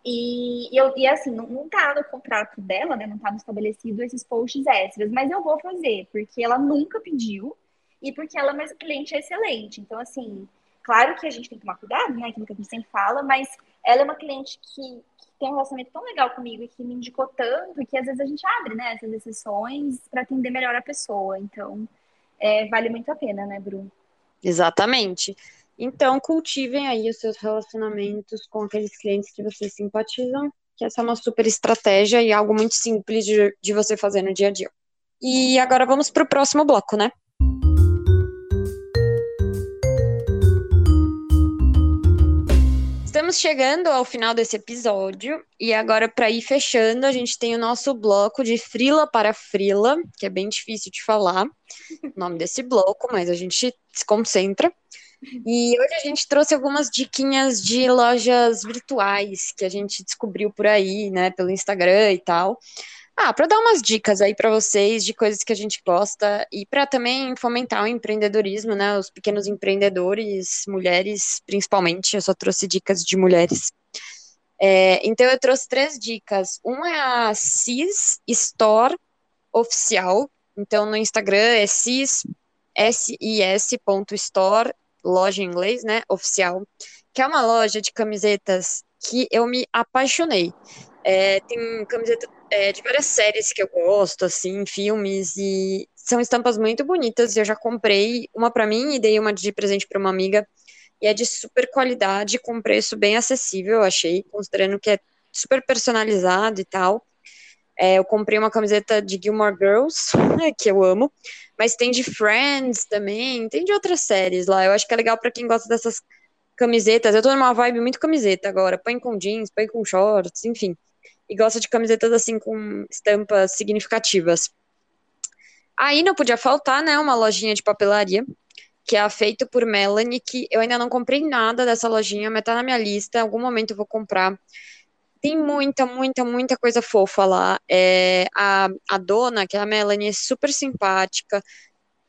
E, e, eu, e assim, não, não tá no contrato dela, né? Não tá estabelecido esses posts extras, mas eu vou fazer, porque ela nunca pediu e porque ela é uma cliente excelente. Então, assim, claro que a gente tem que tomar cuidado, né? Aquilo que a gente sempre fala, mas ela é uma cliente que, que tem um relacionamento tão legal comigo e que me indicou tanto que às vezes a gente abre, né, essas exceções para atender melhor a pessoa. Então, é, vale muito a pena, né, Bruno? Exatamente. Então, cultivem aí os seus relacionamentos com aqueles clientes que vocês simpatizam, que essa é uma super estratégia e algo muito simples de, de você fazer no dia a dia. E agora vamos para o próximo bloco, né? Estamos chegando ao final desse episódio e agora, para ir fechando, a gente tem o nosso bloco de Frila para Frila, que é bem difícil de falar o nome desse bloco, mas a gente se concentra. E hoje a gente trouxe algumas diquinhas de lojas virtuais que a gente descobriu por aí, né, pelo Instagram e tal. Ah, para dar umas dicas aí para vocês de coisas que a gente gosta e para também fomentar o empreendedorismo, né? Os pequenos empreendedores, mulheres principalmente, eu só trouxe dicas de mulheres. É, então eu trouxe três dicas. Uma é a C I S Store Oficial, então no Instagram é C I S S I S ponto store, loja em inglês, né? Oficial, que é uma loja de camisetas que eu me apaixonei. É, tem camiseta é, de várias séries que eu gosto, assim, filmes, e são estampas muito bonitas. Eu já comprei uma para mim e dei uma de presente para uma amiga, e é de super qualidade, com preço bem acessível, eu achei, considerando que é super personalizado e tal. É, eu comprei uma camiseta de Gilmore Girls, que eu amo, mas tem de Friends também, tem de outras séries lá. Eu acho que é legal para quem gosta dessas camisetas. Eu tô numa vibe muito camiseta agora, põe com jeans, põe com shorts, enfim. E gosta de camisetas, assim, com estampas significativas. Aí não podia faltar, né, uma lojinha de papelaria, que é a Feito por Melanie, que eu ainda não comprei nada dessa lojinha, mas tá na minha lista, em algum momento eu vou comprar. Tem muita, muita, muita coisa fofa lá. É, a, a dona, que é a Melanie, é super simpática.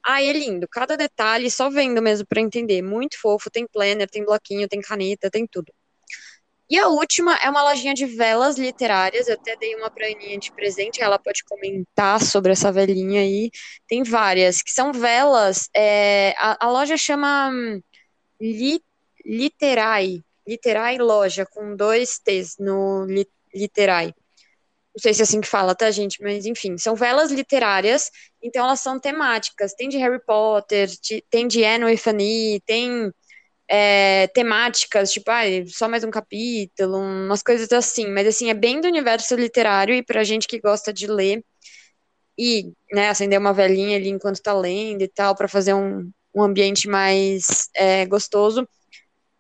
Ah, é lindo, cada detalhe, só vendo mesmo pra entender. Muito fofo, tem planner, tem bloquinho, tem caneta, tem tudo. E a última é uma lojinha de velas literárias. Eu até dei uma pra Aninha de presente, ela pode comentar sobre essa velinha aí. Tem várias, que são velas. É, a, a loja chama li, Literaí. Literaí Loja, com dois T's no li, Literaí. Não sei se é assim que fala, tá, gente? Mas, enfim, são velas literárias. Então, elas são temáticas. Tem de Harry Potter, de, tem de Anne with an E, tem... É, temáticas, tipo, ah, só mais um capítulo, umas coisas assim, mas assim, é bem do universo literário e pra gente que gosta de ler e, né, acender uma velinha ali enquanto tá lendo e tal, pra fazer um, um ambiente mais é, gostoso.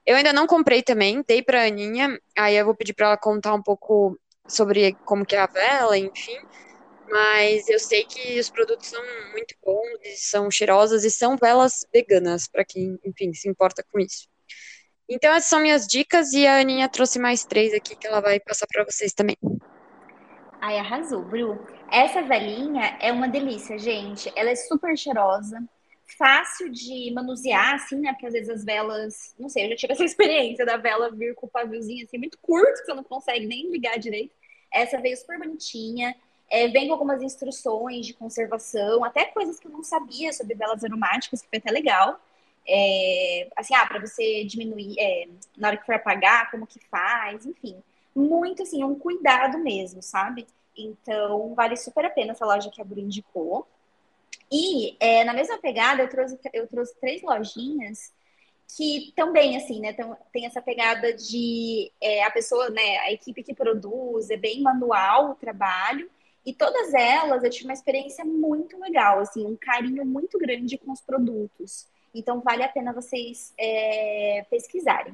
Eu ainda não comprei também, dei pra Aninha, aí eu vou pedir pra ela contar um pouco sobre como que é a vela, enfim, mas eu sei que os produtos são muito bons, são cheirosas e são velas veganas, para quem, enfim, se importa com isso. Então, essas são minhas dicas e a Aninha trouxe mais três aqui que ela vai passar para vocês também. Ai, arrasou, Bru. Essa velinha é uma delícia, gente. Ela é super cheirosa, fácil de manusear, assim, né? Porque às vezes as velas, não sei, eu já tive essa experiência da vela vir com o paviozinho, assim, muito curto, que você não consegue nem ligar direito. Essa veio super bonitinha. É, vem com algumas instruções de conservação, até coisas que eu não sabia sobre velas aromáticas, que foi até legal. É, assim, ah, para você diminuir, é, na hora que for apagar, como que faz, enfim. Muito, assim, um cuidado mesmo, sabe? Então, vale super a pena essa loja que a Bru indicou. E, é, na mesma pegada, eu trouxe, eu trouxe três lojinhas que também, assim, né, tão, tem essa pegada de é, a pessoa, né, a equipe que produz, é bem manual o trabalho. E todas elas eu tive uma experiência muito legal, assim, um carinho muito grande com os produtos. Então, vale a pena vocês é, pesquisarem.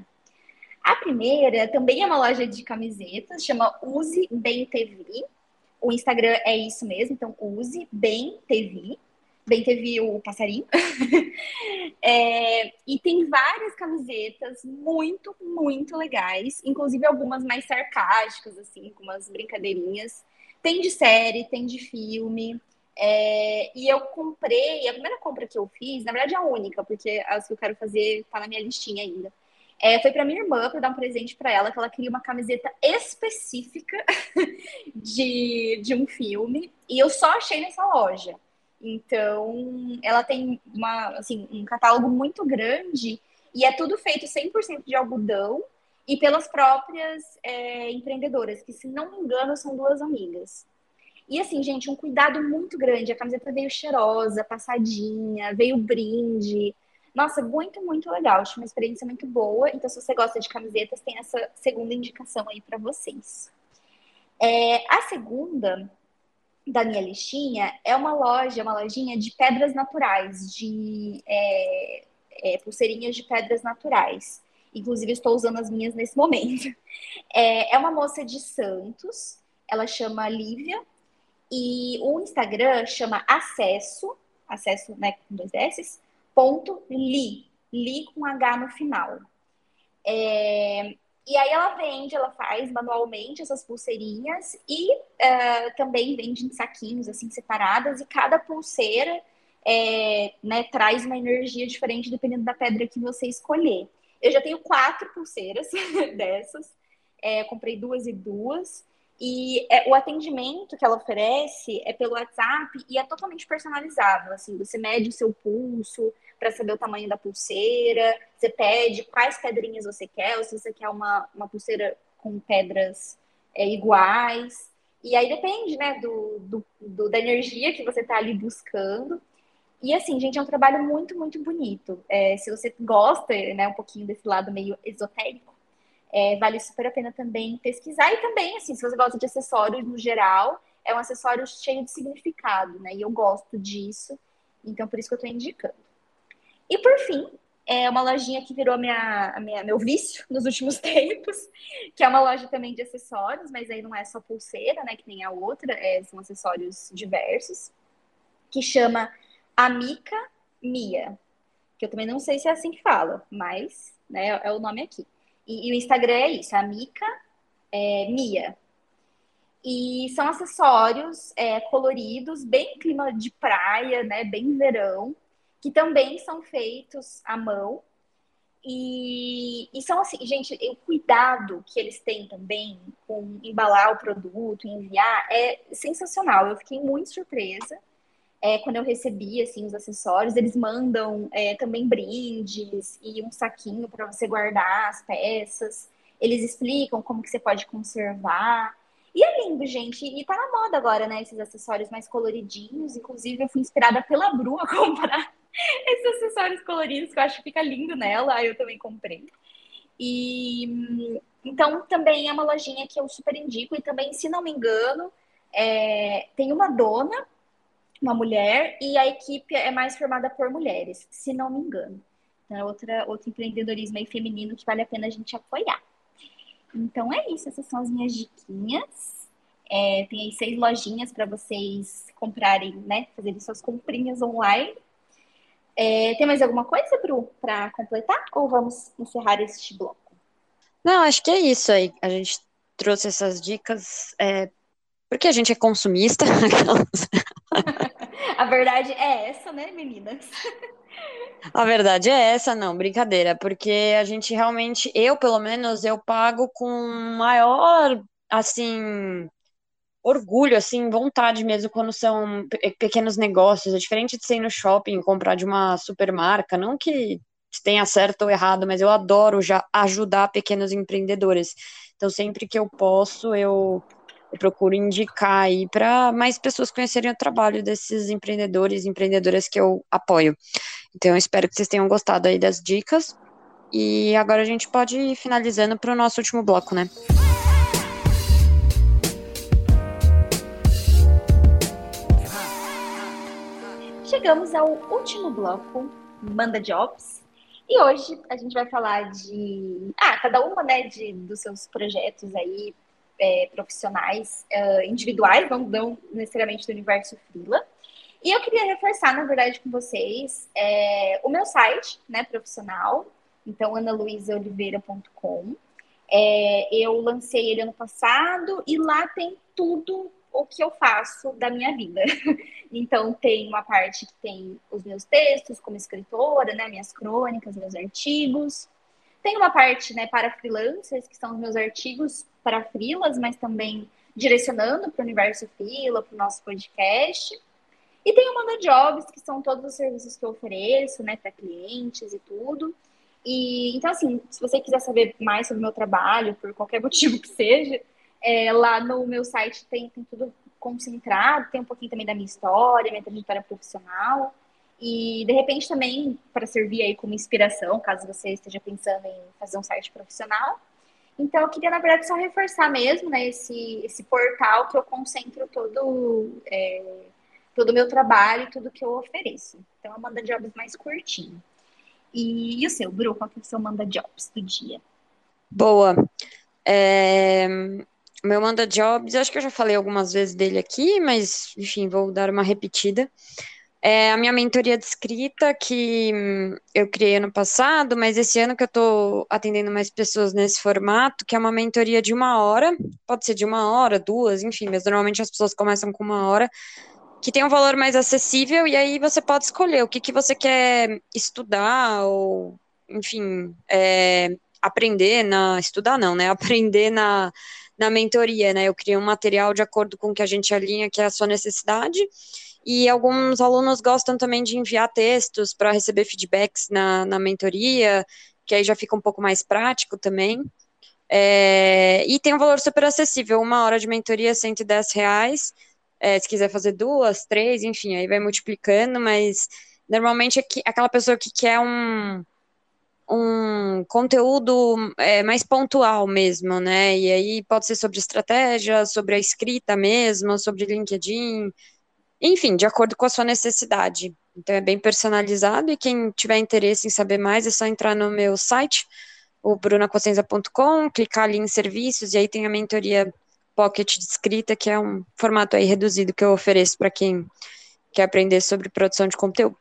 A primeira também é uma loja de camisetas, chama Use Bem T V. O Instagram é isso mesmo, então Use Bem T V. Bem T V, o passarinho. é, e tem várias camisetas muito, muito legais. Inclusive algumas mais sarcásticas, assim, com umas brincadeirinhas. Tem de série, tem de filme. É, e eu comprei, a primeira compra que eu fiz, na verdade a única, porque as que eu quero fazer tá na minha listinha ainda. É, foi pra minha irmã, pra dar um presente pra ela, que ela queria uma camiseta específica de, de um filme. E eu só achei nessa loja. Então, ela tem uma, assim, um catálogo muito grande e é tudo feito cem por cento de algodão. E pelas próprias é, empreendedoras, que, se não me engano, são duas amigas. E, assim, gente, um cuidado muito grande. A camiseta veio cheirosa, passadinha, veio brinde. Nossa, muito, muito legal. Acho uma experiência muito boa. Então, se você gosta de camisetas, tem essa segunda indicação aí para vocês. É, a segunda da minha listinha é uma loja, uma lojinha de pedras naturais, de é, é, pulseirinhas de pedras naturais. Inclusive, estou usando as minhas nesse momento. É, é uma moça de Santos, ela chama Lívia, e o Instagram chama acesso, acesso né, com dois S's, ponto li, li com H no final. É, e aí ela vende, ela faz manualmente essas pulseirinhas e uh, também vende em saquinhos assim separadas, e cada pulseira é, né, traz uma energia diferente dependendo da pedra que você escolher. Eu já tenho quatro pulseiras dessas, é, comprei duas e duas. E é, o atendimento que ela oferece é pelo WhatsApp e é totalmente personalizável. Assim, você mede o seu pulso para saber o tamanho da pulseira, você pede quais pedrinhas você quer, ou se você quer uma, uma pulseira com pedras é, iguais. E aí depende, né, do, do, do, da energia que você está ali buscando. E assim, gente, é um trabalho muito, muito bonito. É, se você gosta, né, um pouquinho desse lado meio esotérico, É, vale super a pena também pesquisar. E também, assim, se você gosta de acessórios no geral, é um acessório cheio de significado, né? E eu gosto disso, então por isso que eu tô indicando. E por fim, é uma lojinha que virou a minha, a minha, meu vício nos últimos tempos, que é uma loja também de acessórios, mas aí não é só pulseira, né? Que nem a outra, é, são acessórios diversos, que chama Amica Mia, que eu também não sei se é assim que fala, mas né, é o nome aqui. E, e o Instagram é isso, Amica é, Mia. E são acessórios é, coloridos, bem clima de praia, né? Bem verão, que também são feitos à mão. E, e são assim, gente, o cuidado que eles têm também com embalar o produto, enviar, é sensacional. Eu fiquei muito surpresa é, quando eu recebi assim, os acessórios. Eles mandam é, também brindes e um saquinho para você guardar as peças. Eles explicam como que você pode conservar. E é lindo, gente. E tá na moda agora, né? Esses acessórios mais coloridinhos. Inclusive, eu fui inspirada pela Bruna a comprar esses acessórios coloridos, que eu acho que fica lindo nela. Eu também comprei. E então, também é uma lojinha que eu super indico. E também, se não me engano, é... tem uma dona, uma mulher, e a equipe é mais formada por mulheres, se não me engano. Então é outra, outro empreendedorismo aí feminino que vale a pena a gente apoiar. Então é isso, essas são as minhas diquinhas. É, tem aí seis lojinhas para vocês comprarem, né, fazerem suas comprinhas online. É, tem mais alguma coisa, Bru, para completar? Ou vamos encerrar este bloco? Não, acho que é isso aí. A gente trouxe essas dicas é, porque a gente é consumista. A verdade é essa, né, meninas? A verdade é essa, não, brincadeira, porque a gente realmente, eu pelo menos, eu pago com maior, assim, orgulho, assim, vontade mesmo quando são pe- pequenos negócios. É diferente de ser ir no shopping, comprar de uma supermarca, não que tenha certo ou errado, mas eu adoro já ajudar pequenos empreendedores. Então, sempre que eu posso, eu... Eu procuro indicar aí para mais pessoas conhecerem o trabalho desses empreendedores e empreendedoras que eu apoio. Então, eu espero que vocês tenham gostado aí das dicas. E agora a gente pode ir finalizando para o nosso último bloco, né? Chegamos ao último bloco, Manda Jobs. E hoje a gente vai falar de... Ah, cada uma, né, de, dos seus projetos aí, É, profissionais uh, individuais, não, não necessariamente do Universo Frila. E eu queria reforçar, na verdade, com vocês é, o meu site, né, profissional, então ana luisa oliveira ponto com. É, eu lancei ele ano passado e lá tem tudo o que eu faço da minha vida. Então, tem uma parte que tem os meus textos como escritora, né, minhas crônicas, meus artigos. Tem uma parte, né, para freelancers, que são os meus artigos para frilas, mas também direcionando para o Universo Frila, para o nosso podcast. E tem o Manda Jobs, que são todos os serviços que eu ofereço, né, para clientes e tudo. E então, assim, se você quiser saber mais sobre o meu trabalho, por qualquer motivo que seja, é, lá no meu site tem, tem tudo concentrado, tem um pouquinho também da minha história, minha trajetória profissional. E, de repente, também para servir aí como inspiração, caso você esteja pensando em fazer um site profissional. Então, eu queria, na verdade, só reforçar mesmo, né, esse, esse portal que eu concentro todo é, todo o meu trabalho, tudo que eu ofereço. Então, eu mando jobs mais curtinho. E, e o seu, Bru? Qual que é o seu manda jobs do dia? Boa. É... Meu manda jobs, acho que eu já falei algumas vezes dele aqui, mas, enfim, vou dar uma repetida. É a minha mentoria de escrita que eu criei ano passado, mas esse ano que eu estou atendendo mais pessoas nesse formato, que é uma mentoria de uma hora, pode ser de uma hora, duas, enfim, mas normalmente as pessoas começam com uma hora, que tem um valor mais acessível, e aí você pode escolher o que, que você quer estudar, ou, enfim, é, aprender na... Estudar não, né? Aprender na... na mentoria, né? Eu criei um material de acordo com o que a gente alinha, que é a sua necessidade, e alguns alunos gostam também de enviar textos para receber feedbacks na, na mentoria, que aí já fica um pouco mais prático também, é, e tem um valor super acessível, uma hora de mentoria, cento e dez reais, é, se quiser fazer duas, três, enfim, aí vai multiplicando, mas normalmente é que, aquela pessoa que quer um... um conteúdo é, mais pontual mesmo, né, e aí pode ser sobre estratégia, sobre a escrita mesmo, sobre LinkedIn, enfim, de acordo com a sua necessidade. Então é bem personalizado, e quem tiver interesse em saber mais é só entrar no meu site, o bruna costenza ponto com, clicar ali em serviços, e aí tem a mentoria Pocket de escrita, que é um formato aí reduzido que eu ofereço para quem quer aprender sobre produção de conteúdo.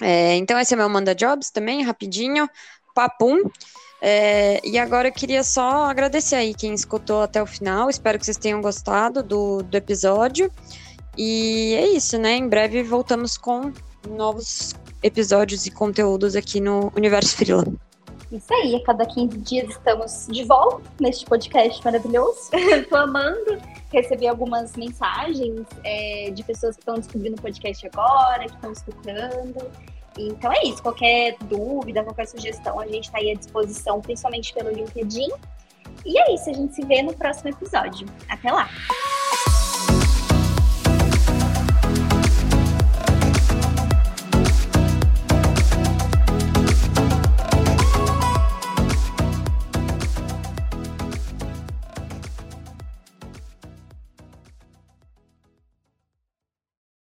É, então esse é meu manda jobs também, rapidinho, papum, é, e agora eu queria só agradecer aí quem escutou até o final, espero que vocês tenham gostado do, do episódio, e é isso, né, em breve voltamos com novos episódios e conteúdos aqui no Universo Frila. Isso aí, a cada quinze dias estamos de volta neste podcast maravilhoso. Estou amando receber algumas mensagens é, de pessoas que estão descobrindo o podcast agora, que estão escutando. Então é isso, qualquer dúvida, qualquer sugestão, a gente está aí à disposição, principalmente pelo LinkedIn. E é isso, a gente se vê no próximo episódio. Até lá!